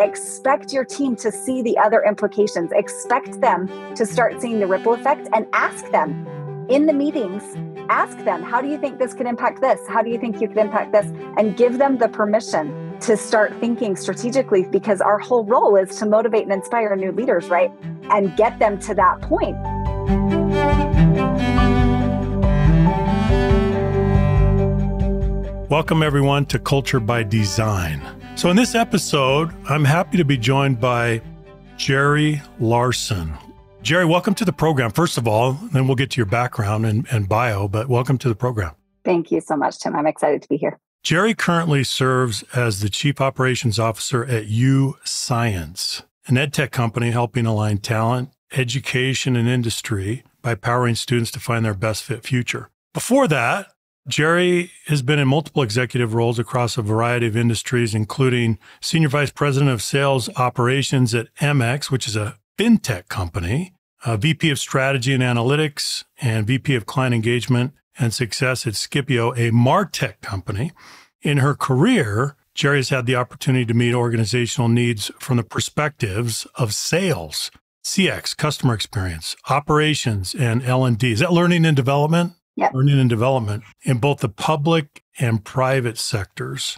Expect your team to see the other implications. Expect them to start seeing the ripple effect, and ask them in the meetings, ask them, how do you think this could impact this? How do you think you could impact this? And give them the permission to start thinking strategically, because our whole role is to motivate and inspire new leaders, right? And get them to that point. Welcome everyone to Culture by Design. So in this episode, I'm happy to be joined by Jeri Larsen. Jeri, welcome to the program, first of all, then we'll get to your background and bio, but welcome to the program. Thank you so much, Tim. I'm excited to be here. Jeri currently serves as the Chief Operations Officer at YouScience, an edtech company helping align talent, education, and industry by powering students to find their best fit future. Before that, Jeri has been in multiple executive roles across a variety of industries, including Senior Vice President of Sales Operations at MX, which is a fintech company, a VP of Strategy and Analytics, and VP of Client Engagement and Success at Scipio, a MarTech company. In her career, Jeri has had the opportunity to meet organizational needs from the perspectives of sales, CX, customer experience, operations, and L&D. Is that learning and development? Yep. Learning and development in both the public and private sectors.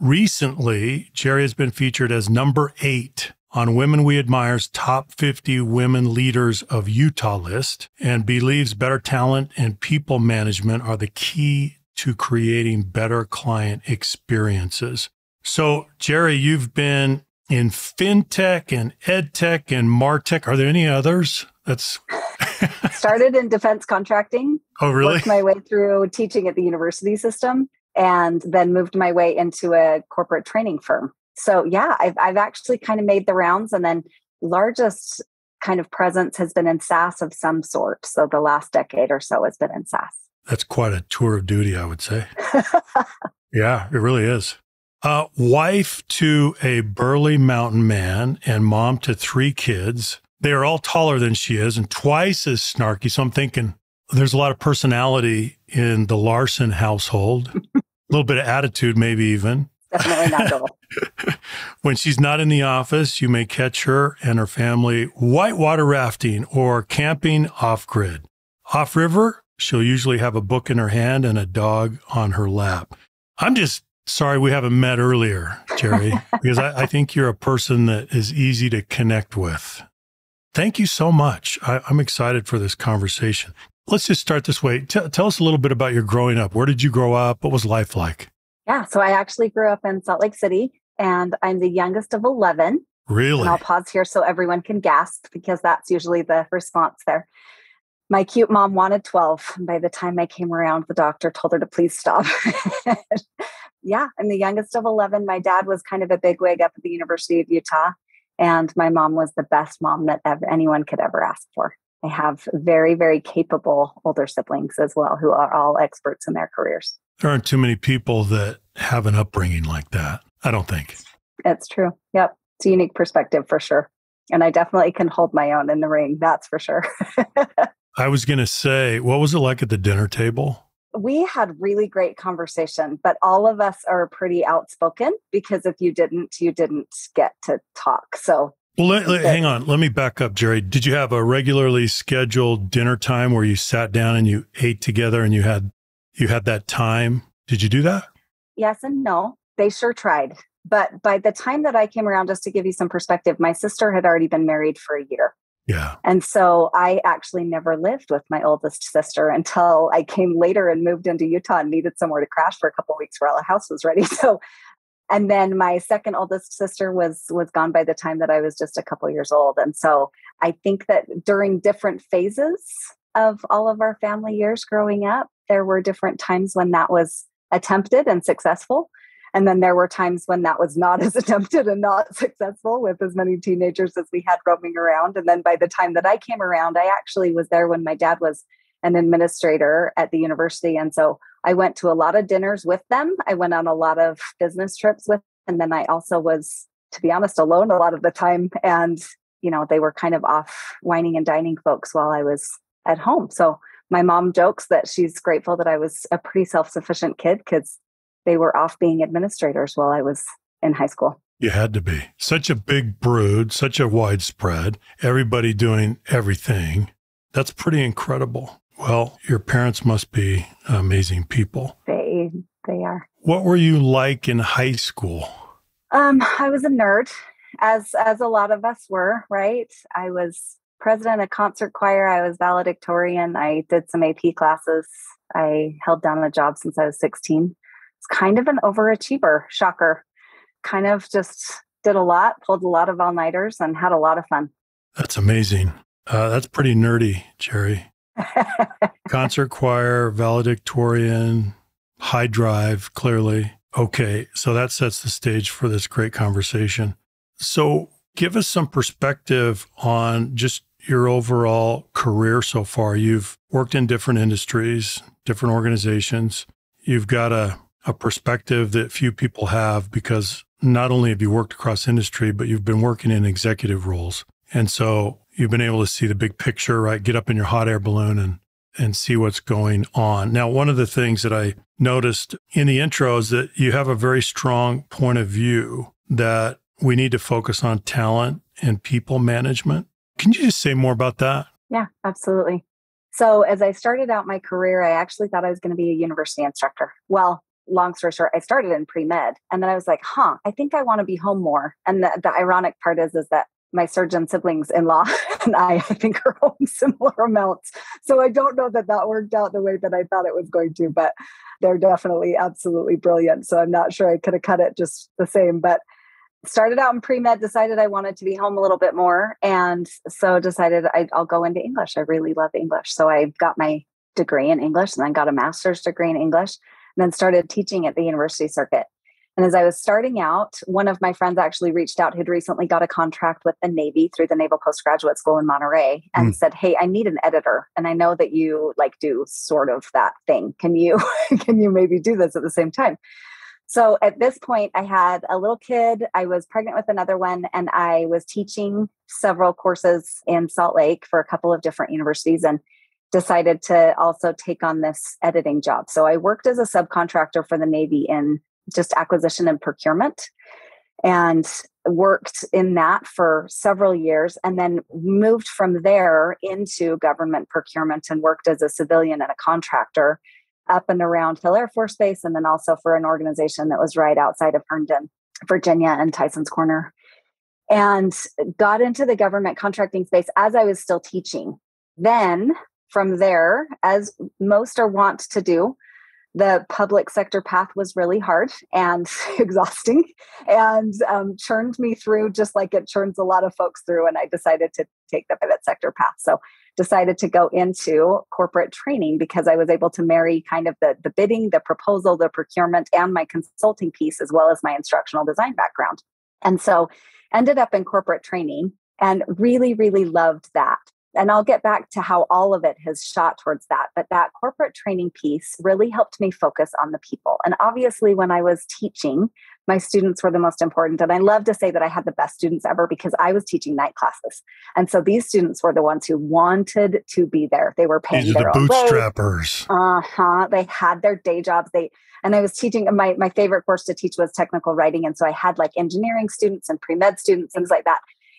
Recently, Jeri has been featured as number 8 on Women We Admire's Top 50 Women Leaders of Utah list, and believes better talent and people management are the key to creating better client experiences. So, Jeri, you've been in fintech and edtech and martech. Are there any others? That's... Started in defense contracting. Oh, really? Worked my way through teaching at the university system, and then moved my way into a corporate training firm. So yeah, I've actually kind of made the rounds, and then largest kind of presence has been in SaaS of some sort. So the last decade or so has been in SaaS. That's quite a tour of duty, I would say. Yeah, it really is. Wife to a burly mountain man and mom to 3 kids. They are all taller than she is and twice as snarky. So I'm thinking there's a lot of personality in the Larsen household, a little bit of attitude, maybe even. Definitely not dull. When she's not in the office, you may catch her and her family whitewater rafting or camping off-grid. Off-river, she'll usually have a book in her hand and a dog on her lap. I'm just sorry we haven't met earlier, Jeri, because I think you're a person that is easy to connect with. Thank you so much. I'm excited for this conversation. Let's just start this way. Tell us a little bit about your growing up. Where did you grow up? What was life like? Yeah, so I actually grew up in Salt Lake City, and I'm the youngest of 11. Really? And I'll pause here so everyone can gasp, because that's usually the response there. My cute mom wanted 12. By the time I came around, the doctor told her to please stop. Yeah, I'm the youngest of 11. My dad was kind of a bigwig up at the University of Utah. And my mom was the best mom that anyone could ever ask for. I have very, very capable older siblings as well, who are all experts in their careers. There aren't too many people that have an upbringing like that, I don't think. That's true. Yep. It's a unique perspective for sure. And I definitely can hold my own in the ring. That's for sure. I was going to say, what was it like at the dinner table? We had really great conversation, but all of us are pretty outspoken, because if you didn't get to talk. So, well, hang on. Let me back up, Jeri. Did you have a regularly scheduled dinner time where you sat down and you ate together and you had that time? Did you do that? Yes and no. They sure tried. But by the time that I came around, just to give you some perspective, my sister had already been married for a year. Yeah. And so I actually never lived with my oldest sister until I came later and moved into Utah and needed somewhere to crash for a couple of weeks while the house was ready. So, and then my second oldest sister was gone by the time that I was just a couple years old. And so I think that during different phases of all of our family years growing up, there were different times when that was attempted and successful. And then there were times when that was not as attempted and not successful, with as many teenagers as we had roaming around. And then by the time that I came around, I actually was there when my dad was an administrator at the university. And so I went to a lot of dinners with them. I went on a lot of business trips with them. And then I also was, to be honest, alone a lot of the time. And, you know, they were kind of off wining and dining folks while I was at home. So my mom jokes that she's grateful that I was a pretty self-sufficient kid, because they were off being administrators while I was in high school. You had to be. Such a big brood, such a widespread, everybody doing everything. That's pretty incredible. Well, your parents must be amazing people. They are. What were you like in high school? I was a nerd, as a lot of us were, right? I was president of concert choir. I was valedictorian. I did some AP classes. I held down a job since I was 16. It's kind of an overachiever, shocker. Kind of just did a lot, pulled a lot of all-nighters, and had a lot of fun. That's amazing. That's pretty nerdy, Jeri. Concert choir, valedictorian, high drive, clearly. Okay, so that sets the stage for this great conversation. So give us some perspective on just your overall career so far. You've worked in different industries, different organizations. You've got a perspective that few people have because not only have you worked across industry, but you've been working in executive roles. And so you've been able to see the big picture, right? Get up in your hot air balloon and see what's going on. Now, one of the things that I noticed in the intro is that you have a very strong point of view that we need to focus on talent and people management. Can you just say more about that? Yeah, absolutely. So as I started out my career, I actually thought I was going to be a university instructor. Well, long story short, I started in pre-med. And then I was like, I think I want to be home more. And the ironic part is that my surgeon siblings-in-law and I think are home similar amounts. So I don't know that worked out the way that I thought it was going to, but they're definitely absolutely brilliant. So I'm not sure I could have cut it just the same, but started out in pre-med, decided I wanted to be home a little bit more. And so decided I'll go into English. I really love English. So I got my degree in English and then got a master's degree in English and then started teaching at the university circuit. And as I was starting out, one of my friends actually reached out who'd recently got a contract with the Navy through the Naval Postgraduate School in Monterey and said, "Hey, I need an editor. And I know that you like do sort of that thing. Can you maybe do this at the same time?" So at this point, I had a little kid. I was pregnant with another one, and I was teaching several courses in Salt Lake for a couple of different universities and decided to also take on this editing job. So I worked as a subcontractor for the Navy in just acquisition and procurement and worked in that for several years and then moved from there into government procurement and worked as a civilian and a contractor up and around Hill Air Force Base, and then also for an organization that was right outside of Herndon, Virginia, and Tyson's Corner, and got into the government contracting space as I was still teaching. Then from there, as most are wont to do, the public sector path was really hard and exhausting and churned me through just like it churns a lot of folks through. And I decided to take the private sector path. So decided to go into corporate training because I was able to marry kind of the bidding, the proposal, the procurement, and my consulting piece, as well as my instructional design background. And so ended up in corporate training and really, really loved that. And I'll get back to how all of it has shot towards that. But that corporate training piece really helped me focus on the people. And obviously, when I was teaching, my students were the most important. And I love to say that I had the best students ever because I was teaching night classes. And so these students were the ones who wanted to be there. They were paying their own way. These are the bootstrappers. They had their day jobs. And I was teaching, my favorite course to teach was technical writing. And so I had like engineering students and pre-med students, things like that.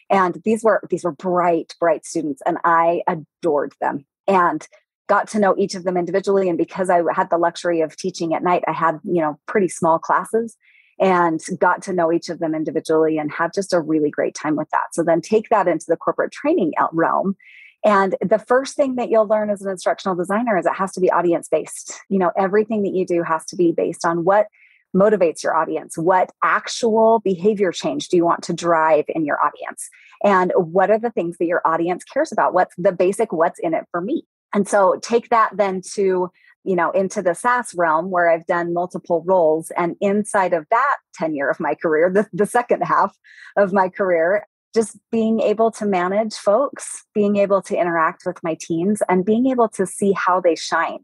And these were bright, bright students, and I adored them and got to know each of them individually. And because I had the luxury of teaching at night, I had, pretty small classes and got to know each of them individually and had just a really great time with that. So then take that into the corporate training realm. And the first thing that you'll learn as an instructional designer is it has to be audience-based. Everything that you do has to be based on what motivates your audience. What actual behavior change do you want to drive in your audience? And what are the things that your audience cares about? What's the basic, what's in it for me? And so take that then to, into the SaaS realm where I've done multiple roles. And inside of that tenure of my career, the second half of my career, just being able to manage folks, being able to interact with my teams, and being able to see how they shine.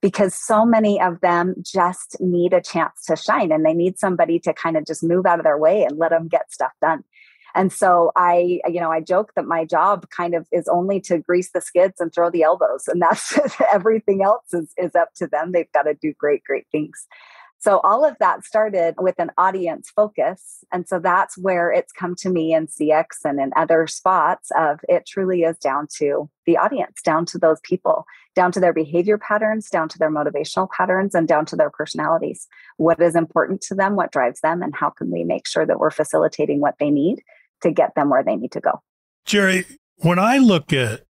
Because so many of them just need a chance to shine and they need somebody to kind of just move out of their way and let them get stuff done. And so I joke that my job kind of is only to grease the skids and throw the elbows, and that's everything else is up to them. They've got to do great, great things. So all of that started with an audience focus. And so that's where it's come to me in CX and in other spots of it truly is down to the audience, down to those people, down to their behavior patterns, down to their motivational patterns, and down to their personalities. What is important to them, what drives them, and how can we make sure that we're facilitating what they need to get them where they need to go? Jeri, when I look at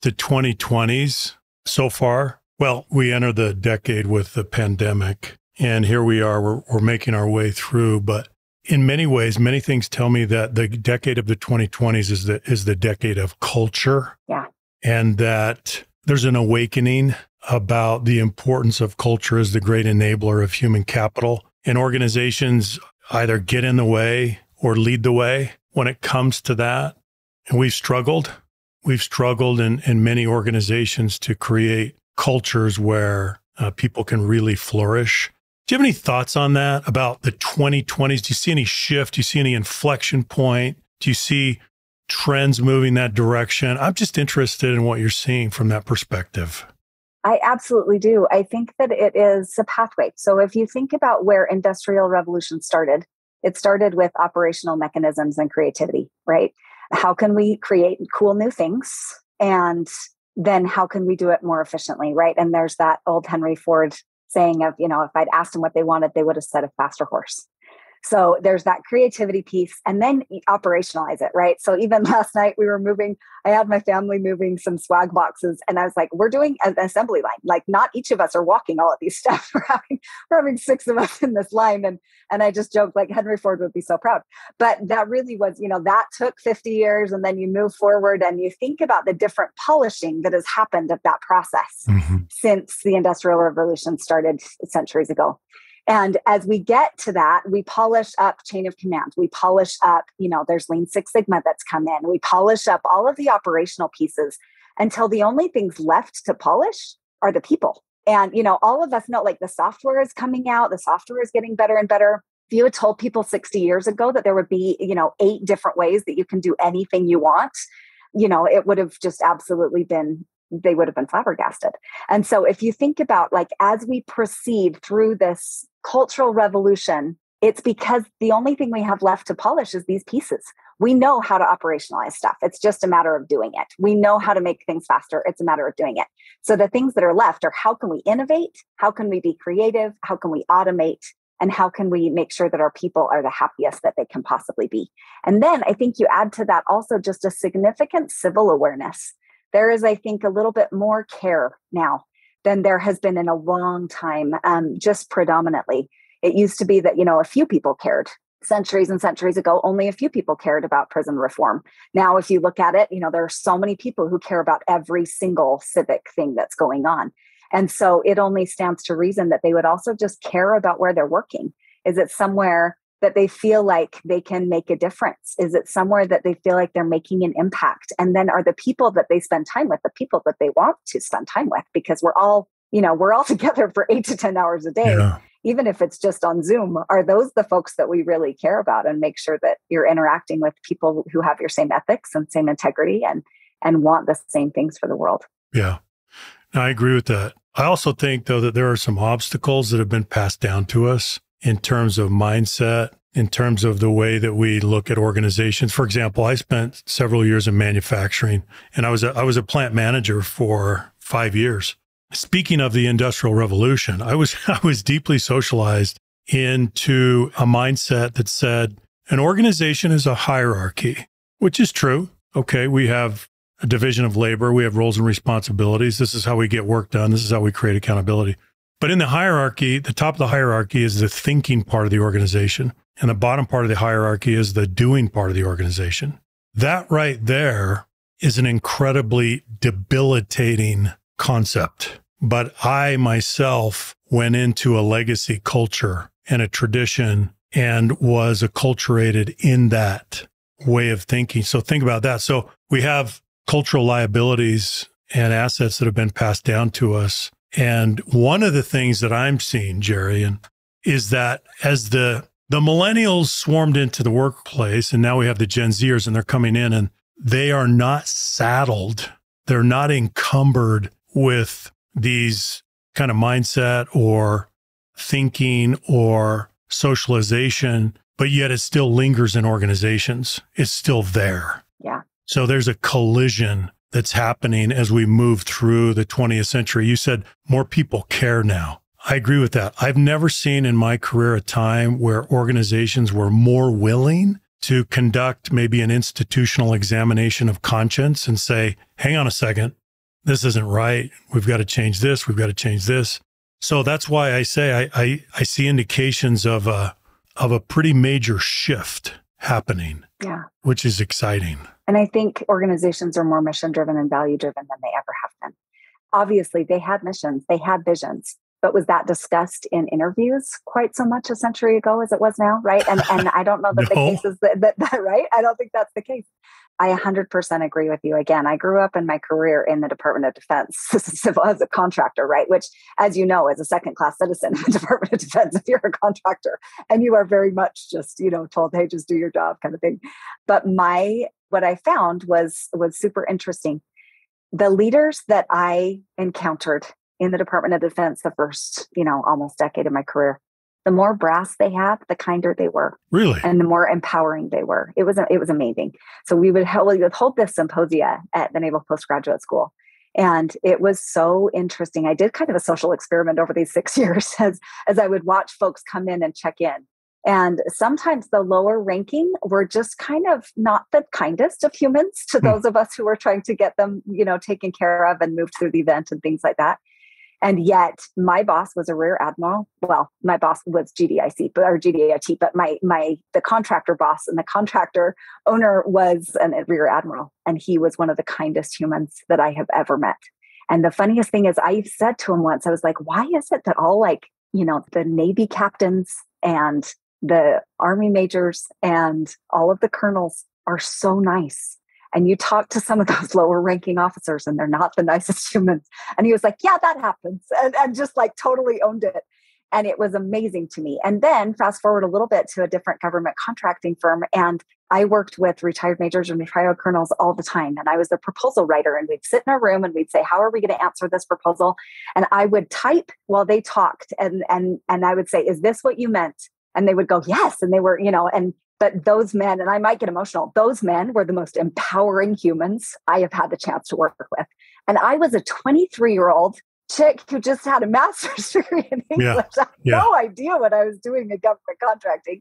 the 2020s so far, well, we enter the decade with the pandemic. And here we are, we're making our way through. But in many ways, many things tell me that the decade of the 2020s is the decade of culture. Yeah. And that there's an awakening about the importance of culture as the great enabler of human capital. And organizations either get in the way or lead the way when it comes to that. And we've struggled. We've struggled in many organizations to create cultures where people can really flourish. Do you have any thoughts on that about the 2020s? Do you see any shift? Do you see any inflection point? Do you see trends moving that direction? I'm just interested in what you're seeing from that perspective. I absolutely do. I think that it is a pathway. So if you think about where Industrial Revolution started, it started with operational mechanisms and creativity, right? How can we create cool new things? And then how can we do it more efficiently, right? And there's that old Henry Ford saying of, you know, if I'd asked them what they wanted, they would have said a faster horse. So there's that creativity piece and then operationalize it, right? So even last night we were moving, I had my family moving some swag boxes and I was like, we're doing an assembly line. Like not each of us are walking all of these stuff. We're having six of us in this line. And I just joked like Henry Ford would be so proud. But that really was, you know, that took 50 years and then you move forward and you think about the different polishing that has happened of that process since the Industrial Revolution started centuries ago. And as we get to that, we polish up chain of command. We polish up, you know, there's Lean Six Sigma that's come in. We polish up all of the operational pieces until the only things left to polish are the people. And, you know, all of us know like the software is coming out, the software is getting better and better. If you had told people 60 years ago that there would be, you know, 8 different ways that you can do anything you want, you know, it would have just absolutely been they would have been flabbergasted. And so if you think about like, as we proceed through this cultural revolution, it's because the only thing we have left to polish is these pieces. We know how to operationalize stuff. It's just a matter of doing it. We know how to make things faster. It's a matter of doing it. So the things that are left are how can we innovate? How can we be creative? How can we automate? And how can we make sure that our people are the happiest that they can possibly be? And then I think you add to that also just a significant civil awareness. There is, I think, a little bit more care now than there has been in a long time, just predominantly. It used to be that, you know, a few people cared. Centuries and centuries ago, only a few people cared about prison reform. Now, if you look at it, you know, there are so many people who care about every single civic thing that's going on. And so it only stands to reason that they would also just care about where they're working. Is it somewhere that they feel like they can make a difference? Is it somewhere that they feel like they're making an impact? And then are the people that they spend time with, the people that they want to spend time with? Because we're all, you know, we're all together for 8 to 10 hours a day, even if it's just on Zoom. Are those the folks that we really care about and make sure that you're interacting with people who have your same ethics and same integrity and want the same things for the world? Yeah, I agree with that. I also think, though, that there are some obstacles that have been passed down to us in terms of mindset, in terms of the way that we look at organizations. For example, I spent several years in manufacturing and I was a plant manager for 5 years. Speaking of the Industrial Revolution, I was deeply socialized into a mindset that said an organization is a hierarchy, which is true. Okay, we have a division of labor, we have roles and responsibilities. This is how we get work done. This is how we create accountability. But in the hierarchy, the top of the hierarchy is the thinking part of the organization. And the bottom part of the hierarchy is the doing part of the organization. That right there is an incredibly debilitating concept. But I myself went into a legacy culture and a tradition and was acculturated in that way of thinking. So think about that. So we have cultural liabilities and assets that have been passed down to us. And one of the things that I'm seeing, Jeri, is that as the millennials swarmed into the workplace, and now we have the Gen Zers, and they're coming in, and they are not saddled. They're not encumbered with these kind of mindset or thinking or socialization, but yet it still lingers in organizations. It's still there. Yeah. So there's a collision that's happening as we move through the 20th century. You said more people care now. I agree with that. I've never seen in my career a time where organizations were more willing to conduct maybe an institutional examination of conscience and say, hang on a second, this isn't right. We've got to change this. We've got to change this. So that's why I say I see indications of a pretty major shift happening, yeah, which is exciting. And I think organizations are more mission-driven and value-driven than they ever have been. Obviously, they had missions, they had visions, but was that discussed in interviews quite so much a century ago as it was now, right? And I don't know that no. The case is that, right? I don't think that's the case. I 100% agree with you. Again, I grew up in my career in the Department of Defense as a contractor, right? Which, as you know, as a second-class citizen in the Department of Defense, if you're a contractor and you are very much just, told, hey, just do your job kind of thing. But what I found was super interesting. The leaders that I encountered in the Department of Defense the first, almost decade of my career, the more brass they had, the kinder they were. Really? And the more empowering they were. It was amazing. So we would hold this symposia at the Naval Postgraduate School. And it was so interesting. I did kind of a social experiment over these 6 years as I would watch folks come in and check in. And sometimes the lower ranking were just kind of not the kindest of humans to those of us who were trying to get them, taken care of and moved through the event and things like that. And yet my boss was a rear admiral. Well, my boss was GDIT, but the contractor boss and the contractor owner was a rear admiral. And he was one of the kindest humans that I have ever met. And the funniest thing is I said to him once, I was like, why is it that all the Navy captains and the Army majors and all of the colonels are so nice? And you talk to some of those lower ranking officers and they're not the nicest humans. And he was like, yeah, that happens. And just like totally owned it. And it was amazing to me. And then fast forward a little bit to a different government contracting firm. And I worked with retired majors and retired colonels all the time. And I was the proposal writer. And we'd sit in a room and we'd say, how are we going to answer this proposal? And I would type while they talked. And I would say, is this what you meant? And they would go, yes. And they were, but those men, and I might get emotional, those men were the most empowering humans I have had the chance to work with. And I was a 23-year-old chick who just had a master's degree in English. Yeah. I had no idea what I was doing in government contracting.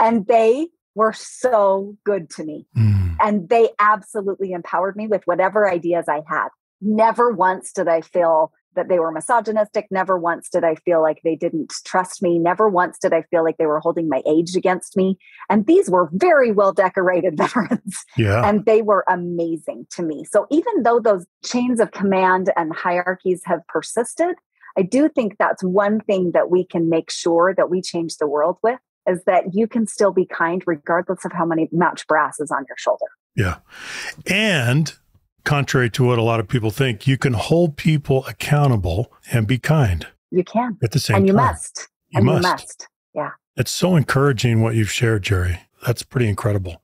And they were so good to me. Mm. And they absolutely empowered me with whatever ideas I had. Never once did I feel that they were misogynistic. Never once did I feel like they didn't trust me. Never once did I feel like they were holding my age against me. And these were very well decorated veterans. Yeah. And they were amazing to me. So even though those chains of command and hierarchies have persisted, I do think that's one thing that we can make sure that we change the world with, is that you can still be kind regardless of how much brass is on your shoulder. Yeah. And contrary to what a lot of people think, you can hold people accountable and be kind. You can. At the same time. And you must. Yeah. It's so encouraging what you've shared, Jeri. That's pretty incredible.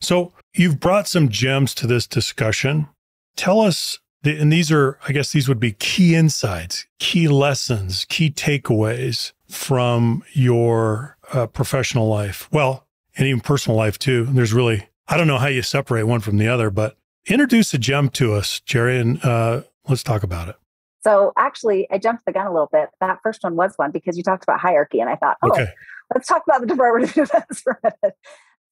So you've brought some gems to this discussion. Tell us, and these would be key insights, key lessons, key takeaways from your professional life. Well, and even personal life too. There's really, I don't know how you separate one from the other, but introduce a gem to us, Jeri, and let's talk about it. So actually, I jumped the gun a little bit. That first one was one because you talked about hierarchy, and I thought, Let's talk about the Department of Defense for a minute.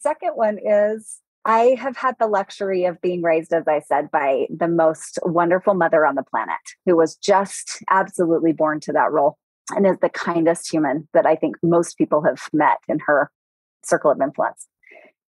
Second one is I have had the luxury of being raised, as I said, by the most wonderful mother on the planet, who was just absolutely born to that role and is the kindest human that I think most people have met in her circle of influence.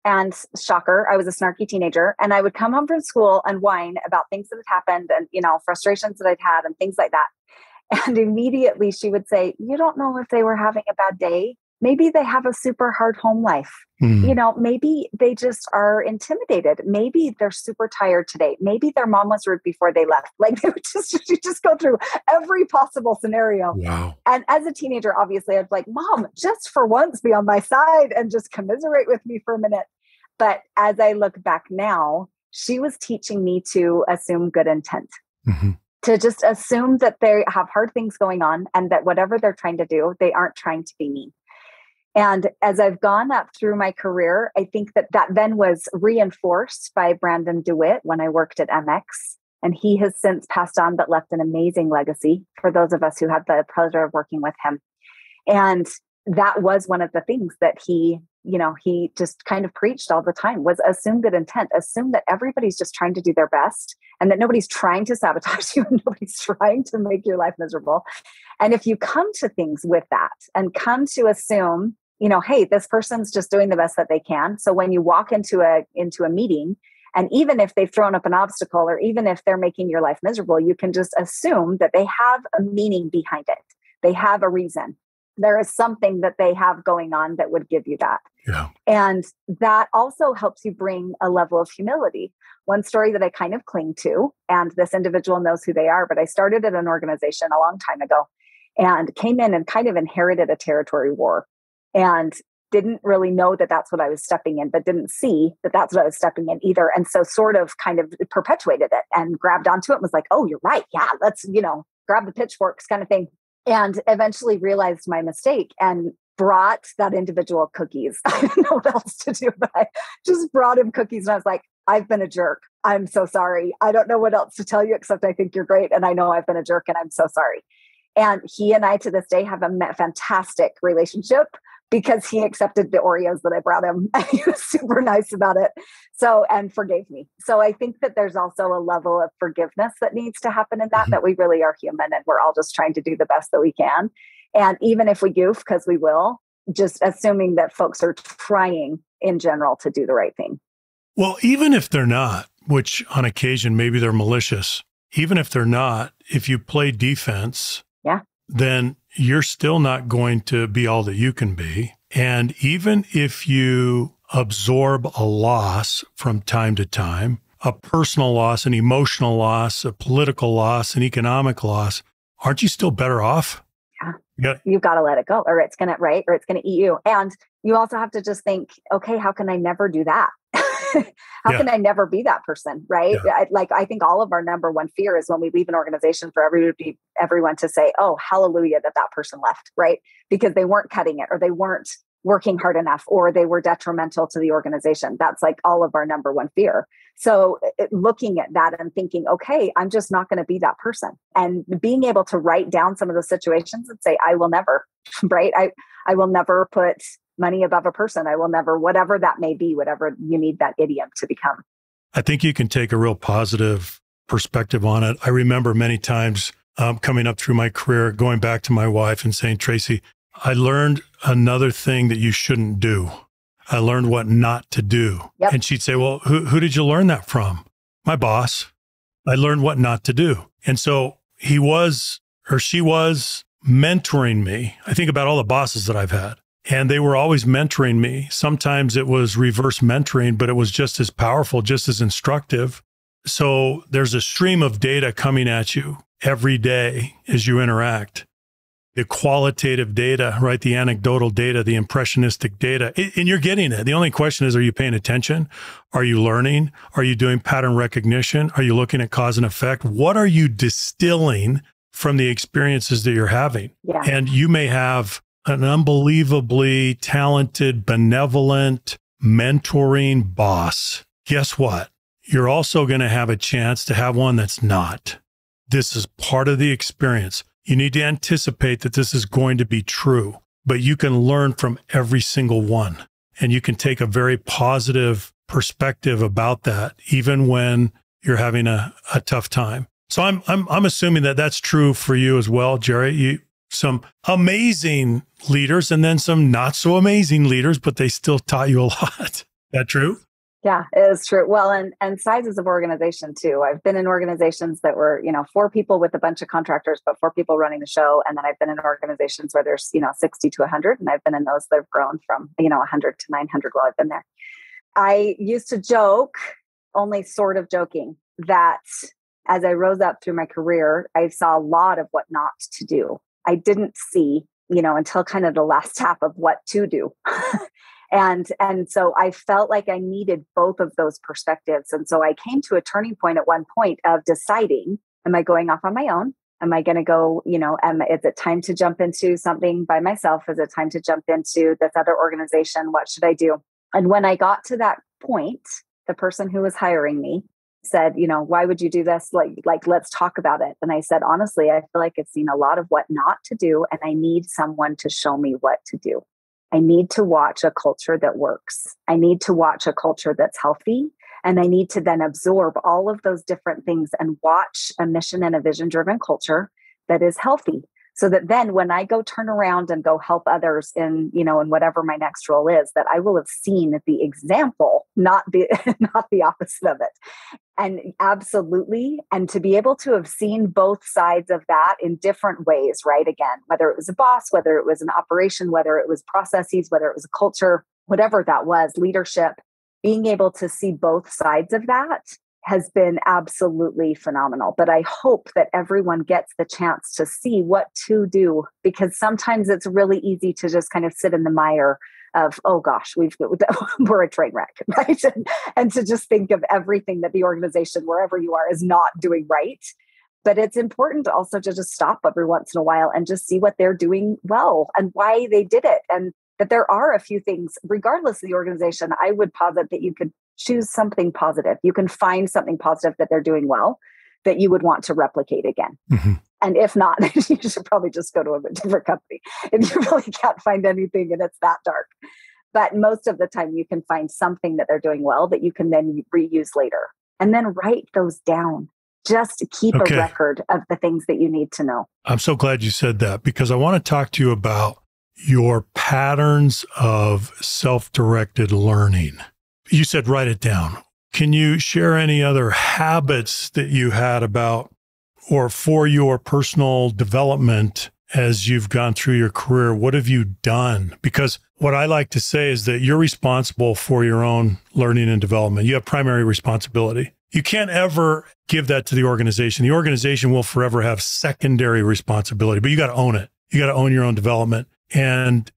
And shocker, I was a snarky teenager, and I would come home from school and whine about things that had happened and, frustrations that I'd had and things like that. And immediately she would say, you don't know if they were having a bad day. Maybe they have a super hard home life. Mm. Maybe they just are intimidated. Maybe they're super tired today. Maybe their mom was rude before they left. Like they would just go through every possible scenario. Wow. And as a teenager, obviously, I was like, Mom, just for once be on my side and just commiserate with me for a minute. But as I look back now, she was teaching me to assume good intent. Mm-hmm. to just assume that they have hard things going on and that whatever they're trying to do, they aren't trying to be mean. And as I've gone up through my career, I think that that then was reinforced by Brandon DeWitt when I worked at MX. And he has since passed on, but left an amazing legacy for those of us who had the pleasure of working with him. And that was one of the things that he just kind of preached all the time, was assume good intent, assume that everybody's just trying to do their best and that nobody's trying to sabotage you and nobody's trying to make your life miserable. And if you come to things with that and come to assume, hey, this person's just doing the best that they can. So when you walk into a meeting, and even if they've thrown up an obstacle or even if they're making your life miserable, you can just assume that they have a meaning behind it. They have a reason. There is something that they have going on that would give you that. Yeah. And that also helps you bring a level of humility. One story that I kind of cling to, and this individual knows who they are, but I started at an organization a long time ago and came in and kind of inherited a territory war and didn't really know that that's what I was stepping in, but didn't see that that's what I was stepping in either. And so sort of kind of perpetuated it and grabbed onto it and was like, oh, you're right. Yeah, let's, grab the pitchforks kind of thing. And eventually realized my mistake and brought that individual cookies. I didn't know what else to do, but I just brought him cookies. And I was like, I've been a jerk. I'm so sorry. I don't know what else to tell you, except I think you're great. And I know I've been a jerk and I'm so sorry. And he and I to this day have a fantastic relationship because he accepted the Oreos that I brought him. He was super nice about it. So, and forgave me. So I think that there's also a level of forgiveness that needs to happen in that, mm-hmm. that we really are human and we're all just trying to do the best that we can. And even if we goof, because we will, just assuming that folks are trying in general to do the right thing. Well, even if they're not, which on occasion, maybe they're malicious, even if they're not, if you play defense, then you're still not going to be all that you can be. And even if you absorb a loss from time to time, a personal loss, an emotional loss, a political loss, an economic loss, aren't you still better off? Yeah. You've got to let it go or it's going to eat you. And you also have to just think, okay, how can I never do that? How can I never be that person? Right. Yeah. I think all of our number one fear is when we leave an organization for everyone to say, oh, hallelujah, that person left. Right. Because they weren't cutting it or they weren't working hard enough or they were detrimental to the organization. That's like all of our number one fear. So looking at that and thinking, okay, I'm just not going to be that person, and being able to write down some of those situations and say, I will never, right. I will never put money above a person. I will never, whatever that may be, whatever you need that idiom to become. I think you can take a real positive perspective on it. I remember many times coming up through my career, going back to my wife and saying, Tracy, I learned another thing that you shouldn't do. I learned what not to do. Yep. And she'd say, well, who did you learn that from? My boss. I learned what not to do. And so he was, or she was mentoring me. I think about all the bosses that I've had. And they were always mentoring me. Sometimes it was reverse mentoring, but it was just as powerful, just as instructive. So there's a stream of data coming at you every day as you interact. The qualitative data, right? The anecdotal data, the impressionistic data, and you're getting it. The only question is, are you paying attention? Are you learning? Are you doing pattern recognition? Are you looking at cause and effect? What are you distilling from the experiences that you're having? Yeah. And you may have an unbelievably talented, benevolent, mentoring boss. Guess what? You're also going to have a chance to have one that's not. This is part of the experience. You need to anticipate that this is going to be true, but you can learn from every single one. And you can take a very positive perspective about that, even when you're having a tough time. So I'm assuming that that's true for you as well, Jeri. Some amazing leaders and then some not so amazing leaders, but they still taught you a lot. Is that true? Yeah, it is true. Well, and sizes of organization too. I've been in organizations that were, 4 people with a bunch of contractors, but 4 people running the show. And then I've been in organizations where there's, 60 to 100. And I've been in those that have grown from, 100 to 900 while I've been there. I used to joke, only sort of joking, that as I rose up through my career, I saw a lot of what not to do. I didn't see, until kind of the last half of what to do. And so I felt like I needed both of those perspectives. And so I came to a turning point at one point of deciding Am I going off on my own? Am I going to go, is it time to jump into something by myself? Is it time to jump into this other organization? What should I do? And when I got to that point, the person who was hiring me said, why would you do this? Like, let's talk about it. And I said, honestly, I feel like I've seen a lot of what not to do, and I need someone to show me what to do. I need to watch a culture that works. I need to watch a culture that's healthy. And I need to then absorb all of those different things and watch a mission and a vision-driven culture that is healthy, so that then when I go turn around and go help others in, in whatever my next role is, that I will have seen the example, not the opposite of it. And absolutely. And to be able to have seen both sides of that in different ways, right? Again, whether it was a boss, whether it was an operation, whether it was processes, whether it was a culture, whatever that was, leadership, being able to see both sides of that has been absolutely phenomenal. But I hope that everyone gets the chance to see what to do, because sometimes it's really easy to just kind of sit in the mire of, oh gosh, we're a train wreck, right? And to just think of everything that the organization, wherever you are, is not doing right. But it's important also to just stop every once in a while and just see what they're doing well and why they did it. And that there are a few things, regardless of the organization, I would posit that you could choose something positive. You can find something positive that they're doing well that you would want to replicate again. Mm-hmm. And if not, you should probably just go to a different company if you really can't find anything and it's that dark. But most of the time, you can find something that they're doing well that you can then reuse later. And then write those down. Just keep a record of the things that you need to know. I'm so glad you said that, because I want to talk to you about your patterns of self-directed learning. You said write it down. Can you share any other habits that you had about or for your personal development as you've gone through your career? What have you done? Because what I like to say is that you're responsible for your own learning and development. You have primary responsibility. You can't ever give that to the organization. The organization will forever have secondary responsibility, but you got to own it. You got to own your own development. And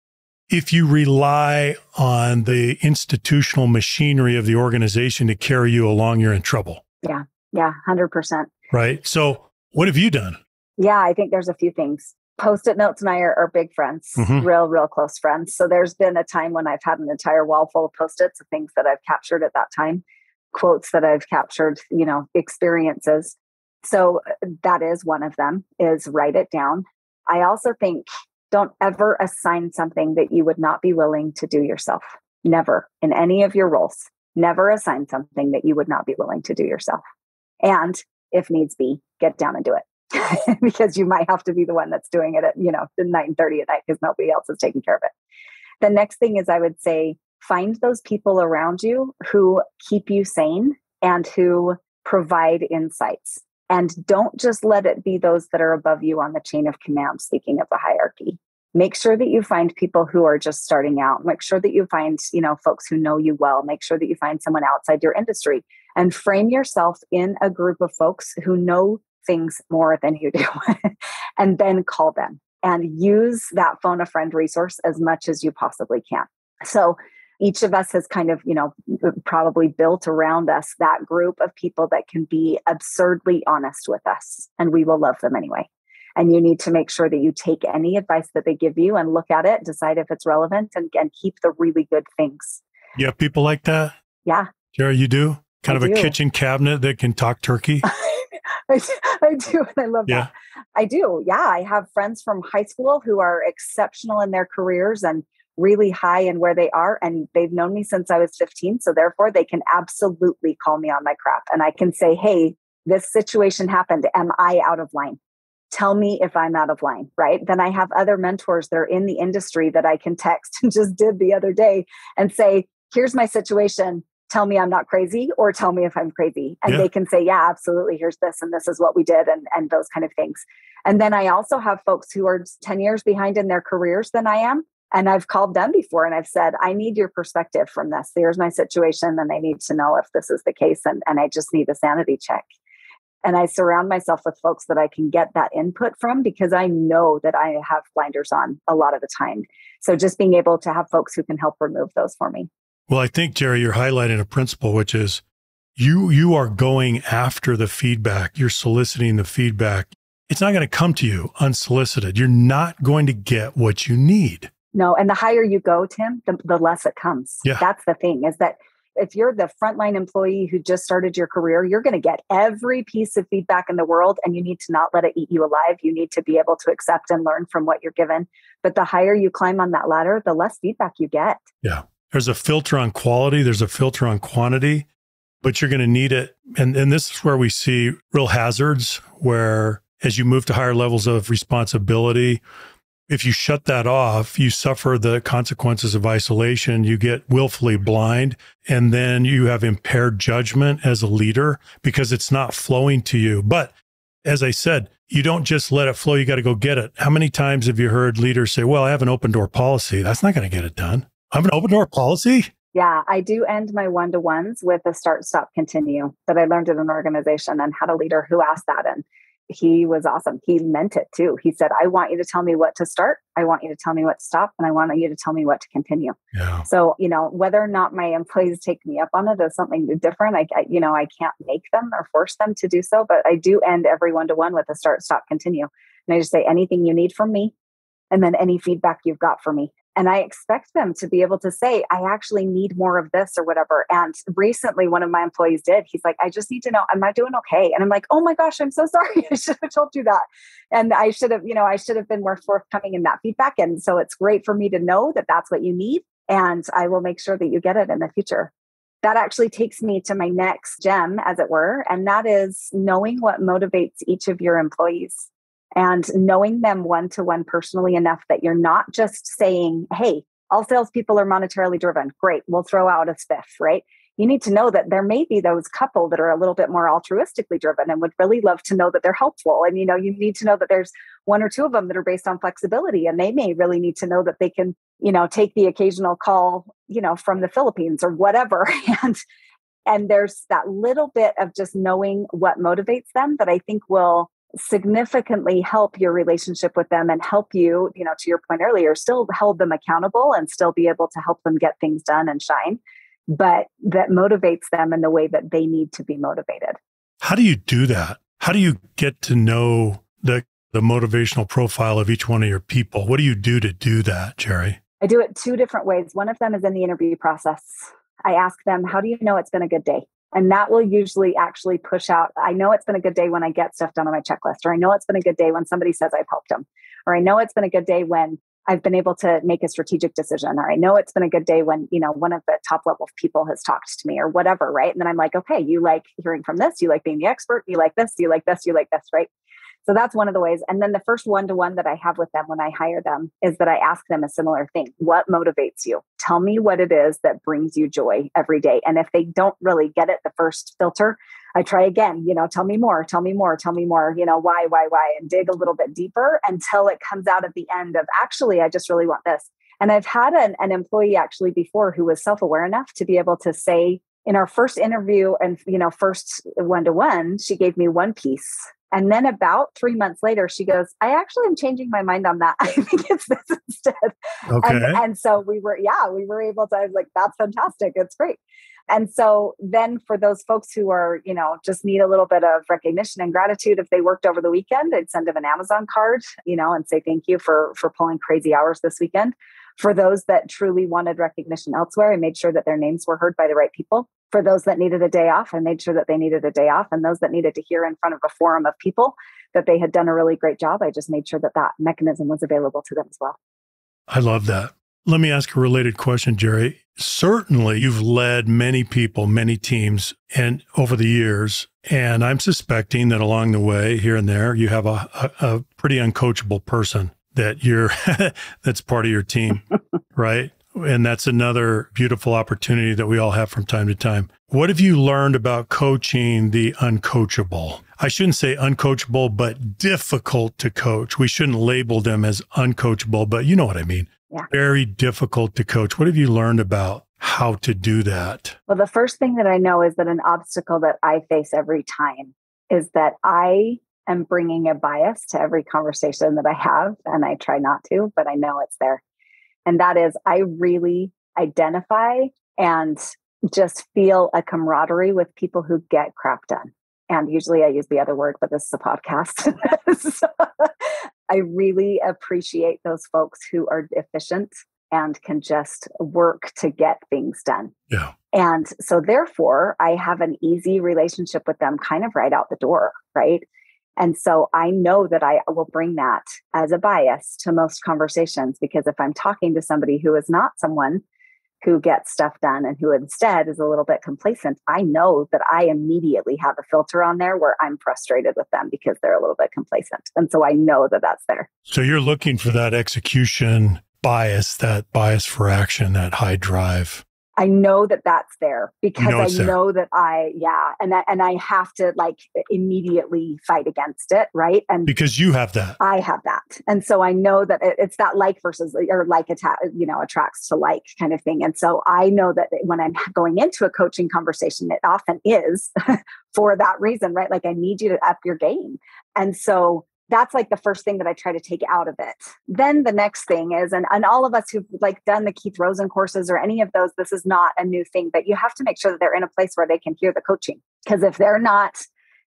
if you rely on the institutional machinery of the organization to carry you along, you're in trouble. Yeah. Yeah. 100%. Right. So what have you done? Yeah. I think there's a few things. Post-it notes and I are big friends, mm-hmm. real close friends. So there's been a time when I've had an entire wall full of Post-its of things that I've captured at that time, quotes that I've captured, experiences. So that is one of them, is write it down. I also think, don't ever assign something that you would not be willing to do yourself. Never, in any of your roles, never assign something that you would not be willing to do yourself. And if needs be, get down and do it because you might have to be the one that's doing it at, 9:30 at night because nobody else is taking care of it. The next thing is, I would say, find those people around you who keep you sane and who provide insights. And don't just let it be those that are above you on the chain of command, speaking of the hierarchy. Make sure that you find people who are just starting out. Make sure that you find, folks who know you well. Make sure that you find someone outside your industry and frame yourself in a group of folks who know things more than you do and then call them and use that phone a friend resource as much as you possibly can. So each of us has kind of, probably built around us that group of people that can be absurdly honest with us, and we will love them anyway. And you need to make sure that you take any advice that they give you and look at it, decide if it's relevant, and keep the really good things. You have people like that? Yeah. Jeri, you do? I do. A kitchen cabinet that can talk turkey? I do. And I love that. I do. Yeah. I have friends from high school who are exceptional in their careers and really high in where they are. And they've known me since I was 15. So therefore they can absolutely call me on my crap. And I can say, hey, this situation happened. Am I out of line? Tell me if I'm out of line, right? Then I have other mentors that are in the industry that I can text and just did the other day and say, here's my situation. Tell me I'm not crazy, or tell me if I'm crazy. And they can say, yeah, absolutely. Here's this. And this is what we did, and those kind of things. And then I also have folks who are 10 years behind in their careers than I am. And I've called them before and I've said, I need your perspective from this. Here's my situation. And I need to know if this is the case. And I just need a sanity check. And I surround myself with folks that I can get that input from, because I know that I have blinders on a lot of the time. So just being able to have folks who can help remove those for me. Well, I think, Jeri, you're highlighting a principle, which is You are going after the feedback. You're soliciting the feedback. It's not going to come to you unsolicited. You're not going to get what you need. No. And the higher you go, Tim, the less it comes. Yeah. That's the thing, is that if you're the frontline employee who just started your career, you're going to get every piece of feedback in the world, and you need to not let it eat you alive. You need to be able to accept and learn from what you're given. But the higher you climb on that ladder, the less feedback you get. Yeah. There's a filter on quality. There's a filter on quantity, but you're going to need it. And this is where we see real hazards, where as you move to higher levels of responsibility, if you shut that off, you suffer the consequences of isolation. You get willfully blind, and then you have impaired judgment as a leader because it's not flowing to you. But as I said, you don't just let it flow. You got to go get it. How many times have you heard leaders say, well, I have an open door policy? That's not going to get it done. I have an open door policy? Yeah, I do end my one-to-ones with a start, stop, continue that I learned in an organization, and had a leader who asked that. And he was awesome. He meant it too. He said, I want you to tell me what to start. I want you to tell me what to stop. And I want you to tell me what to continue. Yeah. So, whether or not my employees take me up on it is something different. I can't make them or force them to do so, but I do end every one-to-one with a start, stop, continue. And I just say, anything you need from me, and then any feedback you've got for me. And I expect them to be able to say, I actually need more of this or whatever. And recently, one of my employees did. He's like, I just need to know, am I doing okay? And I'm like, oh my gosh, I'm so sorry. I should have told you that. And I should have been more forthcoming in that feedback. And so it's great for me to know that that's what you need. And I will make sure that you get it in the future. That actually takes me to my next gem, as it were. And that is knowing what motivates each of your employees. And knowing them one-to-one personally enough that you're not just saying, hey, all salespeople are monetarily driven. Great, we'll throw out a spiff, right? You need to know that there may be those couple that are a little bit more altruistically driven and would really love to know that they're helpful. And, you need to know that there's one or two of them that are based on flexibility, and they may really need to know that they can, take the occasional call, from the Philippines or whatever. And there's that little bit of just knowing what motivates them that I think will significantly help your relationship with them and help you, to your point earlier, still hold them accountable and still be able to help them get things done and shine, but that motivates them in the way that they need to be motivated. How do you do that? How do you get to know the motivational profile of each one of your people? What do you do to do that, Jeri? I do it two different ways. One of them is in the interview process. I ask them, how do you know it's been a good day? And that will usually actually push out, I know it's been a good day when I get stuff done on my checklist, or I know it's been a good day when somebody says I've helped them, or I know it's been a good day when I've been able to make a strategic decision, or I know it's been a good day when, one of the top level people has talked to me or whatever, right? And then I'm like, okay, you like hearing from this, you like being the expert, you like this, you like this, you like this, right? So that's one of the ways. And then the first one-to-one that I have with them when I hire them is that I ask them a similar thing. What motivates you? Tell me what it is that brings you joy every day. And if they don't really get it, the first filter, I try again, tell me more, why, and dig a little bit deeper until it comes out at the end of, actually, I just really want this. And I've had an employee actually before who was self-aware enough to be able to say in our first interview and, first one-to-one, she gave me one piece. And then about 3 months later, she goes, I actually am changing my mind on that. I think it's this instead. Okay. And so we were able to, I was like, that's fantastic. It's great. And so then for those folks who are, just need a little bit of recognition and gratitude, if they worked over the weekend, I'd send them an Amazon card, and say, thank you for pulling crazy hours this weekend. For those that truly wanted recognition elsewhere, I made sure that their names were heard by the right people. For those that needed a day off, I made sure that they needed a day off. And those that needed to hear in front of a forum of people that they had done a really great job, I just made sure that that mechanism was available to them as well. I love that. Let me ask a related question, Jeri. Certainly, you've led many people, many teams, and over the years, and I'm suspecting that along the way, here and there, you have a pretty uncoachable person that you're that's part of your team, right? And that's another beautiful opportunity that we all have from time to time. What have you learned about coaching the uncoachable? I shouldn't say uncoachable, but difficult to coach. We shouldn't label them as uncoachable, but you know what I mean. Yeah. Very difficult to coach. What have you learned about how to do that? Well, the first thing that I know is that an obstacle that I face every time is that I am bringing a bias to every conversation that I have. And I try not to, but I know it's there. And that is, I really identify and just feel a camaraderie with people who get crap done. And usually I use the other word, but this is a podcast. So I really appreciate those folks who are efficient and can just work to get things done. Yeah. And so therefore, I have an easy relationship with them kind of right out the door, right? And so I know that I will bring that as a bias to most conversations, because if I'm talking to somebody who is not someone who gets stuff done and who instead is a little bit complacent, I know that I immediately have a filter on there where I'm frustrated with them because they're a little bit complacent. And so I know that that's there. So you're looking for that execution bias, that bias for action, that high drive. I know that that's there because I know that I have to like immediately fight against it, right? And because you have that, I have that, and so I know that it's that like versus or like attracts to like kind of thing, and so I know that when I'm going into a coaching conversation, it often is for that reason, right? Like I need you to up your game, and so. That's like the first thing that I try to take out of it. Then the next thing is, and all of us who've like done the Keith Rosen courses or any of those, this is not a new thing, but you have to make sure that they're in a place where they can hear the coaching. Because if they're not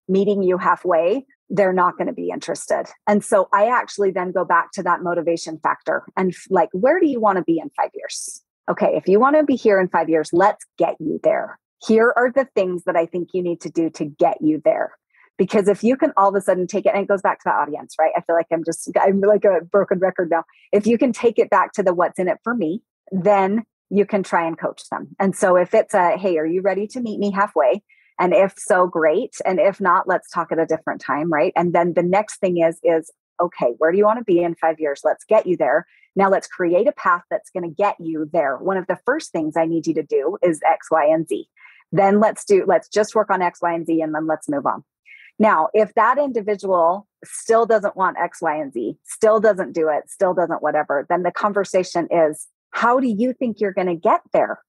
meeting you halfway, they're not going to be interested. And so I actually then go back to that motivation factor and like, where do you want to be in 5 years? Okay, if you want to be here in 5 years, let's get you there. Here are the things that I think you need to do to get you there. Because if you can all of a sudden take it, and it goes back to the audience, right? I feel like I'm like a broken record now. If you can take it back to the what's in it for me, then you can try and coach them. And so if it's a, hey, are you ready to meet me halfway? And if so, great. And if not, let's talk at a different time, right? And then the next thing is, okay, where do you want to be in 5 years? Let's get you there. Now let's create a path that's going to get you there. One of the first things I need you to do is X, Y, and Z. Then let's just work on X, Y, and Z, and then let's move on. Now, if that individual still doesn't want X, Y, and Z, still doesn't do it, still doesn't whatever, then the conversation is, how do you think you're going to get there?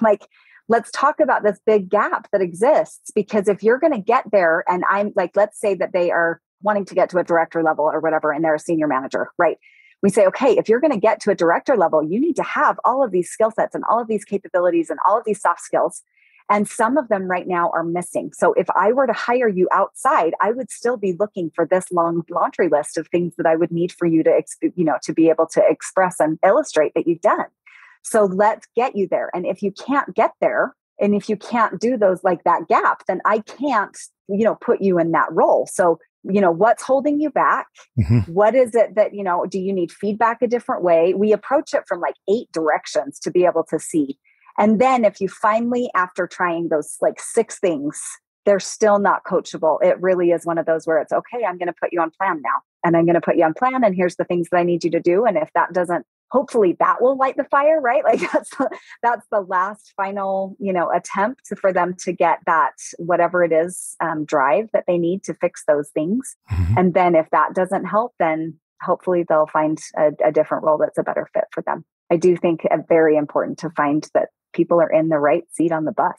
Like, let's talk about this big gap that exists, because if you're going to get there and I'm like, let's say that they are wanting to get to a director level or whatever, and they're a senior manager, right? We say, okay, if you're going to get to a director level, you need to have all of these skill sets and all of these capabilities and all of these soft skills. And some of them right now are missing. So if I were to hire you outside, I would still be looking for this long laundry list of things that I would need for you to, to be able to express and illustrate that you've done. So let's get you there. And if you can't get there, and if you can't do those like that gap, then I can't, put you in that role. So, what's holding you back? Mm-hmm. What is it that, do you need feedback a different way? We approach it from like 8 directions to be able to see. And then if you finally, after trying those like 6 things, they're still not coachable. It really is one of those where it's, okay, I'm going to put you on plan now. And I'm going to put you on plan. And here's the things that I need you to do. And if that doesn't, hopefully that will light the fire, right? Like that's the last final, attempt for them to get that, whatever it is, drive that they need to fix those things. Mm-hmm. And then if that doesn't help, then hopefully they'll find a different role that's a better fit for them. I do think it's very important to find that people are in the right seat on the bus.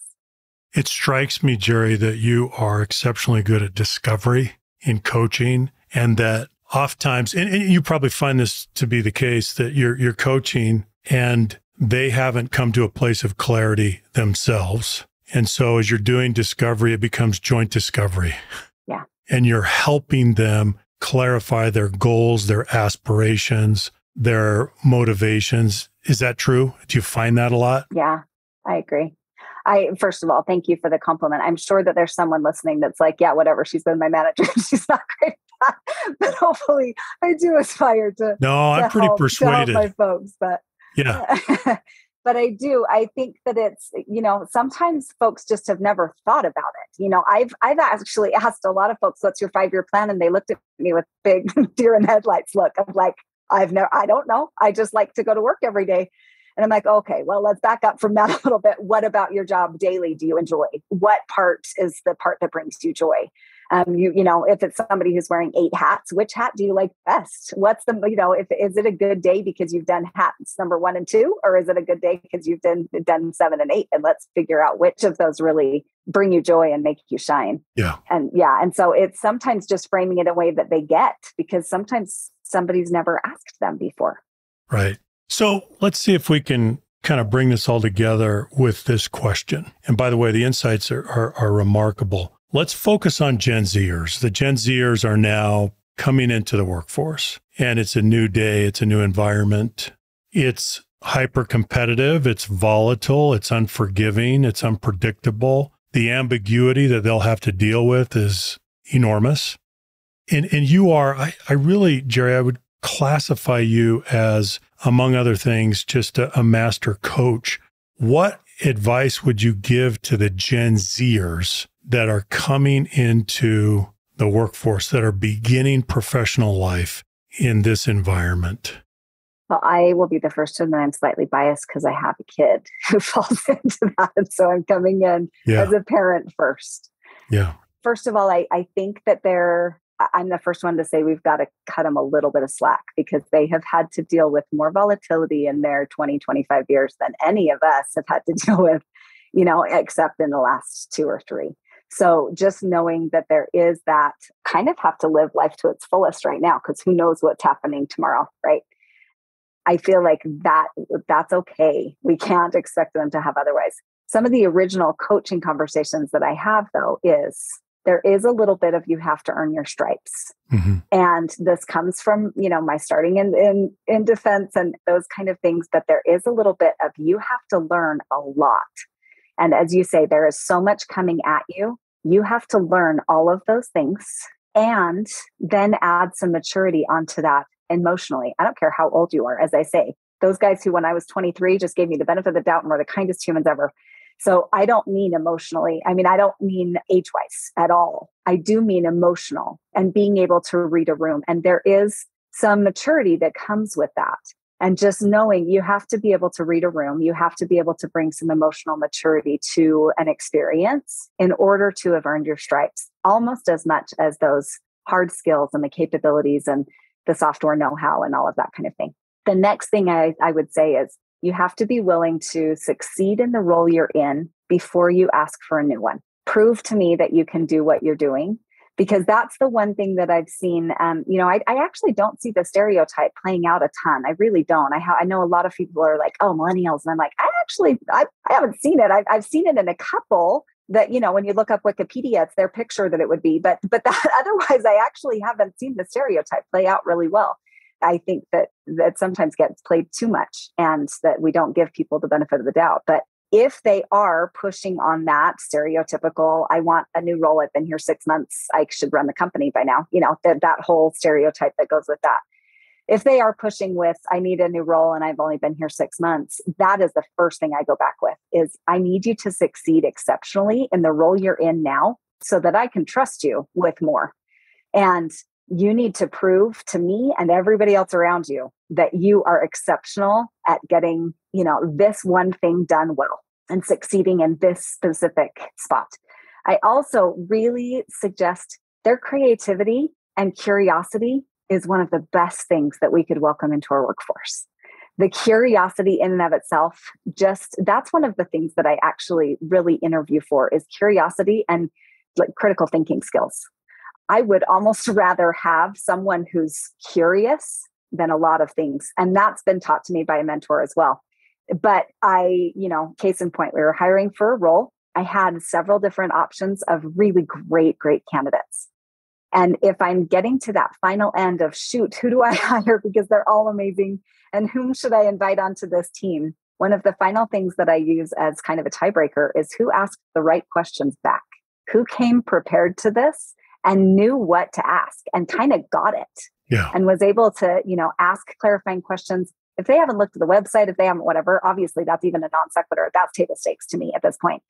It strikes me, Jeri, that you are exceptionally good at discovery in coaching, and that oftentimes, and you probably find this to be the case, that you're coaching and they haven't come to a place of clarity themselves. And so as you're doing discovery, it becomes joint discovery. Yeah. And you're helping them clarify their goals, their aspirations, their motivations. Is that true? Do you find that a lot? Yeah, I agree. First of all, thank you for the compliment. I'm sure that there's someone listening that's like, yeah, whatever. She's been my manager. She's not great at that. But hopefully I do aspire to. No, I'm pretty persuaded. Help my folks, but yeah. But I do. I think that it's, sometimes folks just have never thought about it. I've actually asked a lot of folks, what's your 5-year plan? And they looked at me with big deer in headlights look. I'm like, I don't know. I just like to go to work every day. And I'm like, okay, well, let's back up from that a little bit. What about your job daily? Do you enjoy? What part is the part that brings you joy? If it's somebody who's wearing 8 hats, which hat do you like best? What's the, is it a good day because you've done hats number 1 and 2, or is it a good day because you've done 7 and 8? And let's figure out which of those really bring you joy and make you shine. Yeah. And so it's sometimes just framing it in a way that they get, because sometimes somebody's never asked them before. Right. So let's see if we can kind of bring this all together with this question. And by the way, the insights are remarkable. Let's focus on Gen Zers. The Gen Zers are now coming into the workforce, and it's a new day, it's a new environment. It's hyper-competitive, it's volatile, it's unforgiving, it's unpredictable. The ambiguity that they'll have to deal with is enormous. And you are, I really, Jeri, I would classify you as, among other things, just a master coach. What advice would you give to the Gen Zers that are coming into the workforce, that are beginning professional life in this environment? Well, I will be the first to admit I'm slightly biased because I have a kid who falls into that. And so I'm coming in as a parent first. Yeah. First of all, I think that I'm the first one to say we've got to cut them a little bit of slack because they have had to deal with more volatility in their 20, 25 years than any of us have had to deal with, you know, except in the last 2 or 3. So just knowing that there is that, kind of have to live life to its fullest right now, because who knows what's happening tomorrow, right? I feel like that's okay. We can't expect them to have otherwise. Some of the original coaching conversations that I have, though, is there is a little bit of you have to earn your stripes. Mm-hmm. And this comes from, you know, my starting in defense and those kind of things, but there is a little bit of you have to learn a lot. And as you say, there is so much coming at you. You have to learn all of those things and then add some maturity onto that emotionally. I don't care how old you are. As I say, those guys who, when I was 23, just gave me the benefit of the doubt and were the kindest humans ever. So I don't mean emotionally. I mean, I don't mean age-wise at all. I do mean emotional and being able to read a room. And there is some maturity that comes with that. And just knowing you have to be able to read a room, you have to be able to bring some emotional maturity to an experience in order to have earned your stripes, almost as much as those hard skills and the capabilities and the software know-how and all of that kind of thing. The next thing I would say is you have to be willing to succeed in the role you're in before you ask for a new one. Prove to me that you can do what you're doing. Because that's the one thing that I've seen. You know, I actually don't see the stereotype playing out a ton. I really don't. I know a lot of people are like, "Oh, millennials," and I'm like, I haven't seen it. I've seen it in a couple that, you know, when you look up Wikipedia, it's their picture that it would be. But that, otherwise, I actually haven't seen the stereotype play out really well. I think that sometimes gets played too much, and that we don't give people the benefit of the doubt. But if they are pushing on that stereotypical, I want a new role, I've been here 6 months, I should run the company by now, you know, that whole stereotype that goes with that. If they are pushing with, I need a new role and I've only been here 6 months, that is the first thing I go back with is I need you to succeed exceptionally in the role you're in now so that I can trust you with more. And you need to prove to me and everybody else around you that you are exceptional at getting, you know, this one thing done well and succeeding in this specific spot. I also really suggest their creativity and curiosity is one of the best things that we could welcome into our workforce. The curiosity in and of itself, just that's one of the things that I actually really interview for is curiosity and like critical thinking skills. I would almost rather have someone who's curious than a lot of things. And that's been taught to me by a mentor as well. But you know, case in point, we were hiring for a role. I had several different options of really great candidates. And if I'm getting to that final end of, shoot, who do I hire? Because they're all amazing. And whom should I invite onto this team? One of the final things that I use as kind of a tiebreaker is who asked the right questions back? Who came prepared to this and knew what to ask and kind of got it? Yeah. And was able to, you know, ask clarifying questions. If they haven't looked at the website, if they haven't, whatever, obviously that's even a non sequitur. That's table stakes to me at this point.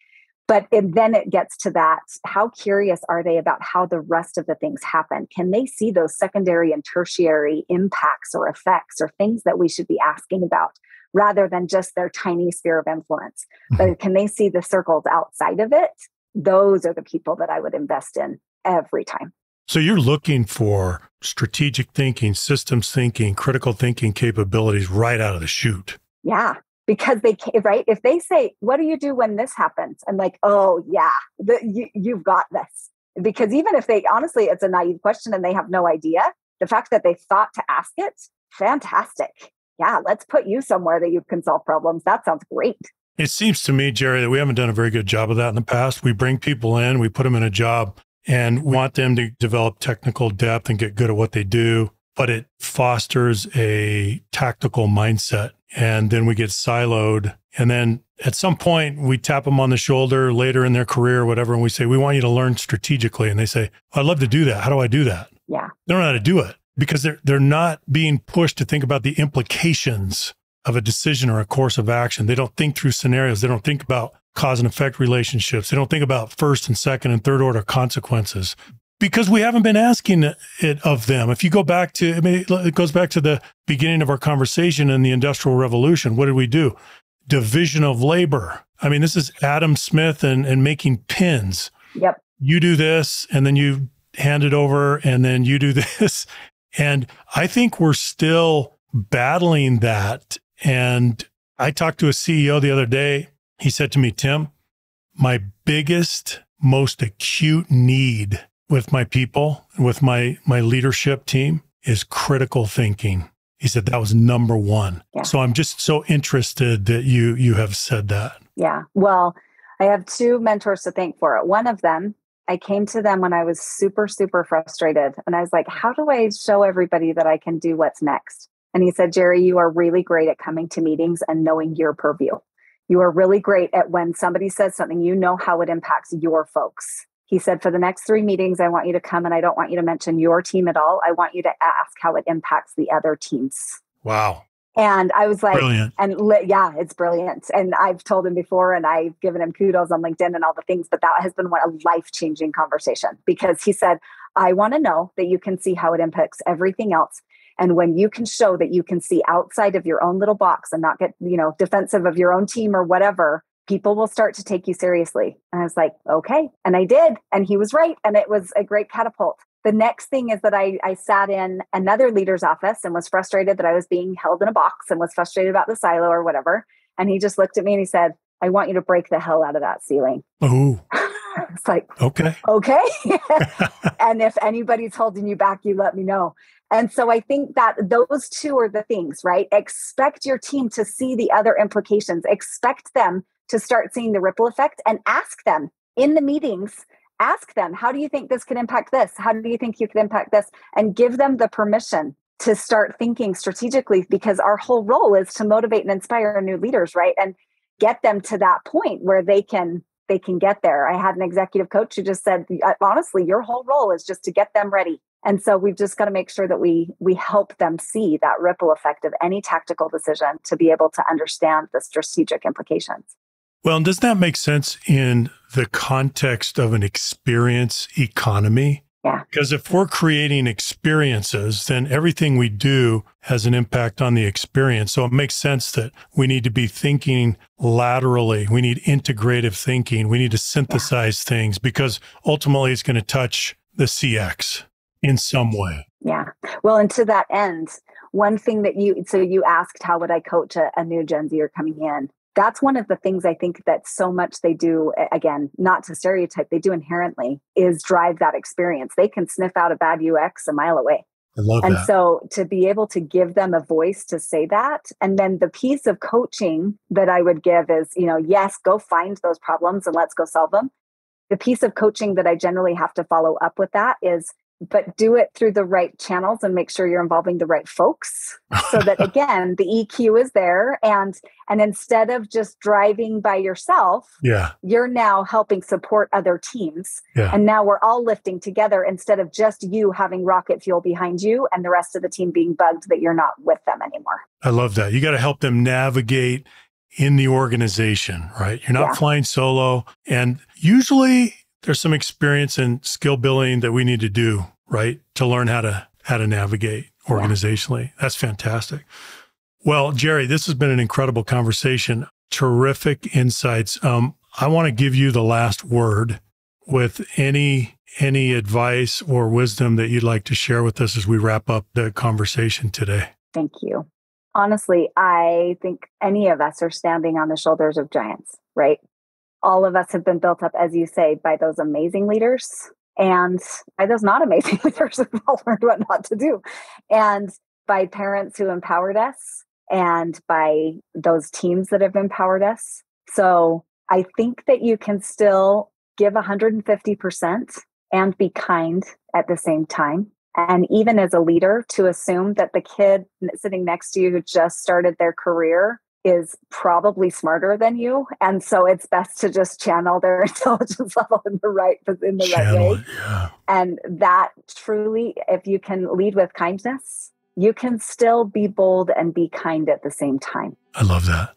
But then it gets to that. How curious are they about how the rest of the things happen? Can they see those secondary and tertiary impacts or effects or things that we should be asking about rather than just their tiny sphere of influence? Mm-hmm. But can they see the circles outside of it? Those are the people that I would invest in every time. So you're looking for strategic thinking, systems thinking, critical thinking capabilities right out of the chute. Yeah, because they can't, right? If they say, what do you do when this happens? I'm like, oh yeah, you've got this. Because even if they, honestly, it's a naive question and they have no idea, the fact that they thought to ask it, fantastic. yeah, let's put you somewhere that you can solve problems. That sounds great. It seems to me, Jeri, that we haven't done a very good job of that in the past. We bring people in, we put them in a job, and we want them to develop technical depth and get good at what they do, but it fosters a tactical mindset. And then we get siloed. And then at some point, we tap them on the shoulder later in their career or whatever, and we say, we want you to learn strategically. And they say, I'd love to do that. How do I do that? Yeah. They don't know how to do it because they're not being pushed to think about the implications of a decision or a course of action. They don't think through scenarios. They don't think about cause and effect relationships. They don't think about first and second and third order consequences because we haven't been asking it of them. If you go back to, I mean, it goes back to the beginning of our conversation in the Industrial Revolution. What did we do? Division of labor. I mean, this is Adam Smith and making pins. Yep. You do this and then you hand it over and then you do this. And I think we're still battling that. And I talked to a CEO the other day. He said to me, Tim, my biggest, most acute need with my people, with my leadership team is critical thinking. He said that was number one. Yeah. So I'm just so interested that you have said that. Yeah. Well, I have two mentors to thank for it. One of them, I came to them when I was super, super frustrated. And I was like, how do I show everybody that I can do what's next? And he said, Jeri, you are really great at coming to meetings and knowing your purview. You are really great at when somebody says something, you know how it impacts your folks. He said, for the next 3 meetings, I want you to come and I don't want you to mention your team at all. I want you to ask how it impacts the other teams. Wow. And I was like, brilliant. Yeah, it's brilliant. And I've told him before and I've given him kudos on LinkedIn and all the things, but that has been a life-changing conversation because he said, I want to know that you can see how it impacts everything else. And when you can show that you can see outside of your own little box and not get, defensive of your own team or whatever, people will start to take you seriously. And I was like, okay. And I did. And he was right. And it was a great catapult. The next thing is that I sat in another leader's office and was frustrated that I was being held in a box and was frustrated about the silo or whatever. And he just looked at me and he said, I want you to break the hell out of that ceiling. Ooh. It's like, okay. And if anybody's holding you back, you let me know. And so I think that those two are the things, right? Expect your team to see the other implications. Expect them to start seeing the ripple effect and ask them in the meetings, how do you think this could impact this? How do you think you could impact this? And give them the permission to start thinking strategically because our whole role is to motivate and inspire new leaders, right? And get them to that point where they can get there. I had an executive coach who just said, honestly, your whole role is just to get them ready. And so we've just got to make sure that we help them see that ripple effect of any tactical decision to be able to understand the strategic implications. Well, and does that make sense in the context of an experience economy? Yeah. Because if we're creating experiences, then everything we do has an impact on the experience. So it makes sense that we need to be thinking laterally. We need integrative thinking. We need to synthesize things because ultimately it's going to touch the CX in some way. Yeah. Well, and to that end, one thing that you asked, how would I coach a new Gen Zer coming in? That's one of the things I think that so much they do, again, not to stereotype, they do inherently, is drive that experience. They can sniff out a bad UX a mile away. I love that. And so to be able to give them a voice to say that, and then the piece of coaching that I would give is, yes, go find those problems and let's go solve them. The piece of coaching that I generally have to follow up with that is, but do it through the right channels and make sure you're involving the right folks so that, again, the EQ is there. And instead of just driving by yourself, you're now helping support other teams. Yeah. And now we're all lifting together instead of just you having rocket fuel behind you and the rest of the team being bugged that you're not with them anymore. I love that. You got to help them navigate in the organization, right? You're not flying solo. And usually there's some experience and skill building that we need to do, right? To learn how to navigate organizationally. That's fantastic. Well, Jeri, this has been an incredible conversation. Terrific insights. I want to give you the last word with any advice or wisdom that you'd like to share with us as we wrap up the conversation today. Thank you. Honestly, I think any of us are standing on the shoulders of giants, right? All of us have been built up, as you say, by those amazing leaders and by those not amazing leaders who've all learned what not to do, and by parents who empowered us and by those teams that have empowered us. So I think that you can still give 150% and be kind at the same time. And even as a leader, to assume that the kid sitting next to you who just started their career is probably smarter than you. And so it's best to just channel their intelligence level in the right way. Yeah. And that truly, if you can lead with kindness, you can still be bold and be kind at the same time. I love that.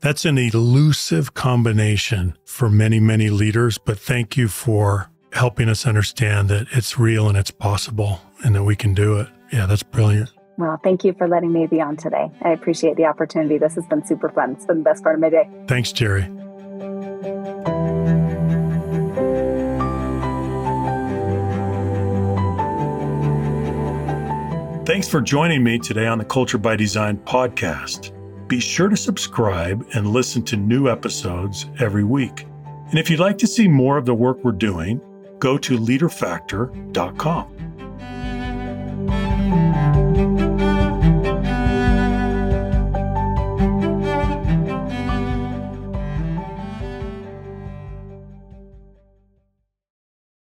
That's an elusive combination for many, many leaders, but thank you for helping us understand that it's real and it's possible and that we can do it. Yeah, that's brilliant. Well, thank you for letting me be on today. I appreciate the opportunity. This has been super fun. It's been the best part of my day. Thanks, Jeri. Thanks for joining me today on the Culture by Design podcast. Be sure to subscribe and listen to new episodes every week. And if you'd like to see more of the work we're doing, go to leaderfactor.com.